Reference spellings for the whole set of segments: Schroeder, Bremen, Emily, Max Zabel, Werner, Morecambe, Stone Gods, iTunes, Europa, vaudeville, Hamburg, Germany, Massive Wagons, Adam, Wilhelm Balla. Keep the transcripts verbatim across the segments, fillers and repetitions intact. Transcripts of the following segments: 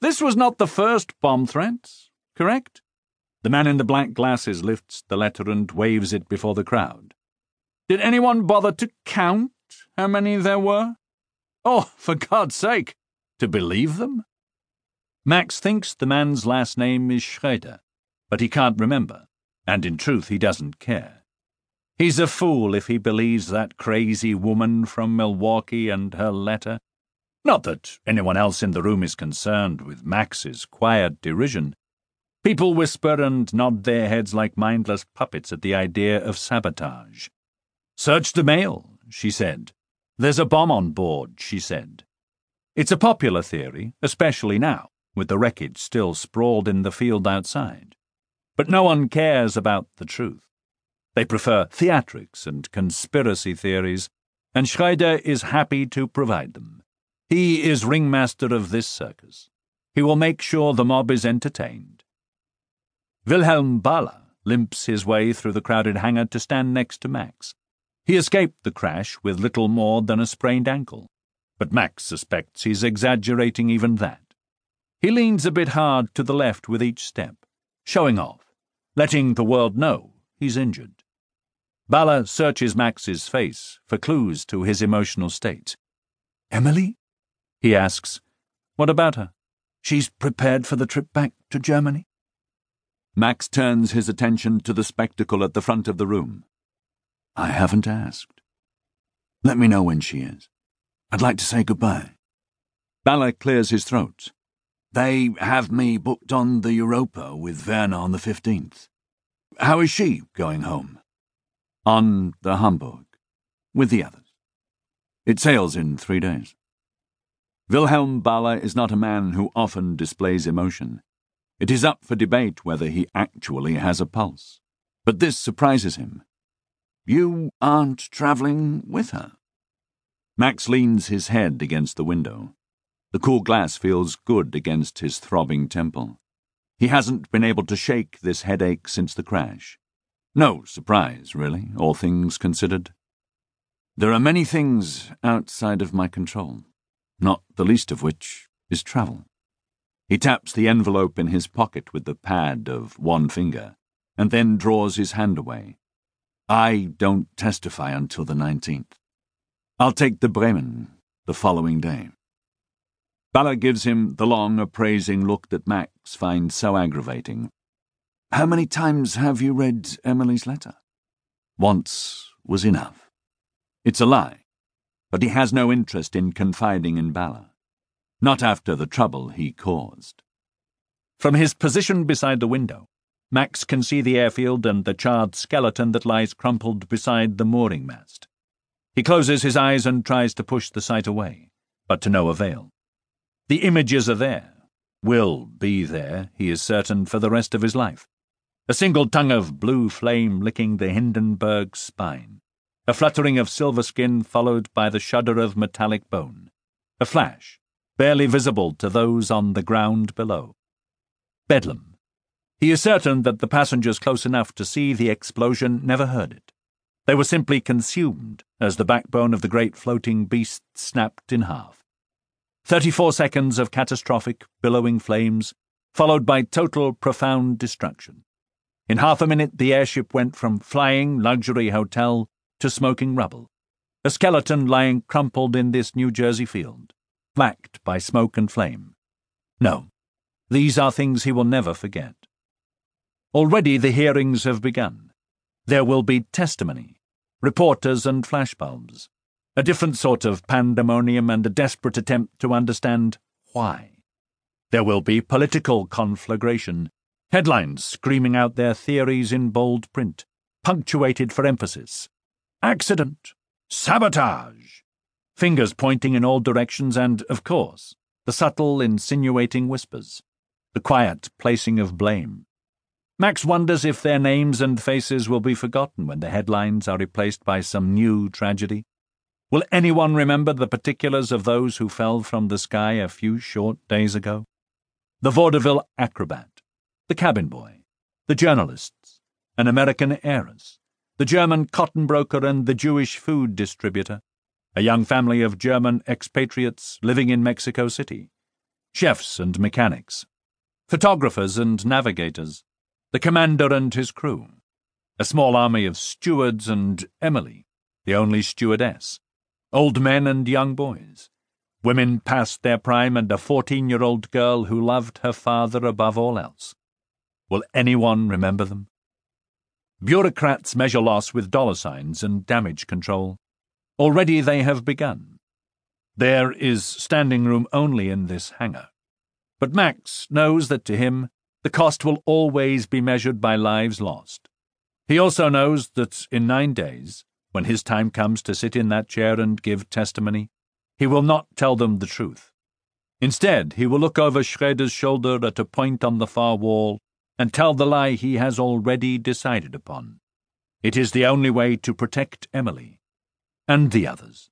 This was not the first bomb threat, correct? The man in the black glasses lifts the letter and waves it before the crowd. Did anyone bother to count how many there were? Oh, for God's sake, to believe them? Max thinks the man's last name is Schroeder, but he can't remember, and in truth he doesn't care. He's a fool if he believes that crazy woman from Milwaukee and her letter. Not that anyone else in the room is concerned with Max's quiet derision. People whisper and nod their heads like mindless puppets at the idea of sabotage. Search the mail, she said. There's a bomb on board, she said. It's a popular theory, especially now, with the wreckage still sprawled in the field outside. But no one cares about the truth. They prefer theatrics and conspiracy theories, and Schroeder is happy to provide them. He is ringmaster of this circus. He will make sure the mob is entertained. Wilhelm Balla limps his way through the crowded hangar to stand next to Max. He escaped the crash with little more than a sprained ankle, but Max suspects he's exaggerating even that. He leans a bit hard to the left with each step, showing off, letting the world know he's injured. Balla searches Max's face for clues to his emotional state. "Emily?" he asks. "What about her?" "She's prepared for the trip back to Germany?" Max turns his attention to the spectacle at the front of the room. "I haven't asked. Let me know when she is. I'd like to say goodbye." Balla clears his throat. "They have me booked on the Europa with Werner on the fifteenth. How is she going home?" "On the Hamburg, with the others. It sails in three days." Wilhelm Balla is not a man who often displays emotion. It is up for debate whether he actually has a pulse. But this surprises him. "You aren't travelling with her?" Max leans his head against the window. The cool glass feels good against his throbbing temple. He hasn't been able to shake this headache since the crash. No surprise, really, all things considered. "There are many things outside of my control, not the least of which is travel." He taps the envelope in his pocket with the pad of one finger, and then draws his hand away. "I don't testify until the nineteenth. I'll take the Bremen the following day." Balla gives him the long, appraising look that Max finds so aggravating. "How many times have you read Emily's letter?" "Once was enough." It's a lie, but he has no interest in confiding in Balla. Not after the trouble he caused. From his position beside the window, Max can see the airfield and the charred skeleton that lies crumpled beside the mooring mast. He closes his eyes and tries to push the sight away, but to no avail. The images are there, will be there, he is certain, for the rest of his life. A single tongue of blue flame licking the Hindenburg's spine, a fluttering of silver skin followed by the shudder of metallic bone, a flash, barely visible to those on the ground below. Bedlam. He is certain that the passengers close enough to see the explosion never heard it. They were simply consumed as the backbone of the great floating beast snapped in half. Thirty-four seconds of catastrophic, billowing flames, followed by total, profound destruction. In half a minute, the airship went from flying luxury hotel to smoking rubble, a skeleton lying crumpled in this New Jersey field, blacked by smoke and flame. No, these are things he will never forget. Already the hearings have begun. There will be testimony, reporters and flashbulbs. A different sort of pandemonium and a desperate attempt to understand why. There will be political conflagration, headlines screaming out their theories in bold print, punctuated for emphasis. Accident. Sabotage. Fingers pointing in all directions and, of course, the subtle insinuating whispers, the quiet placing of blame. Max wonders if their names and faces will be forgotten when the headlines are replaced by some new tragedy. Will anyone remember the particulars of those who fell from the sky a few short days ago? The vaudeville acrobat, the cabin boy, the journalists, an American heiress, the German cotton broker and the Jewish food distributor, a young family of German expatriates living in Mexico City, chefs and mechanics, photographers and navigators, the commander and his crew, a small army of stewards and Emily, the only stewardess, old men and young boys, women past their prime and a fourteen-year-old girl who loved her father above all else. Will anyone remember them? Bureaucrats measure loss with dollar signs and damage control. Already they have begun. There is standing room only in this hangar. But Max knows that to him, the cost will always be measured by lives lost. He also knows that in nine days, when his time comes to sit in that chair and give testimony, he will not tell them the truth. Instead, he will look over Schroeder's shoulder at a point on the far wall and tell the lie he has already decided upon. It is the only way to protect Emily and the others.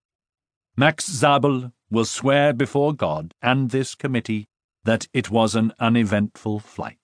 Max Zabel will swear before God and this committee that it was an uneventful flight.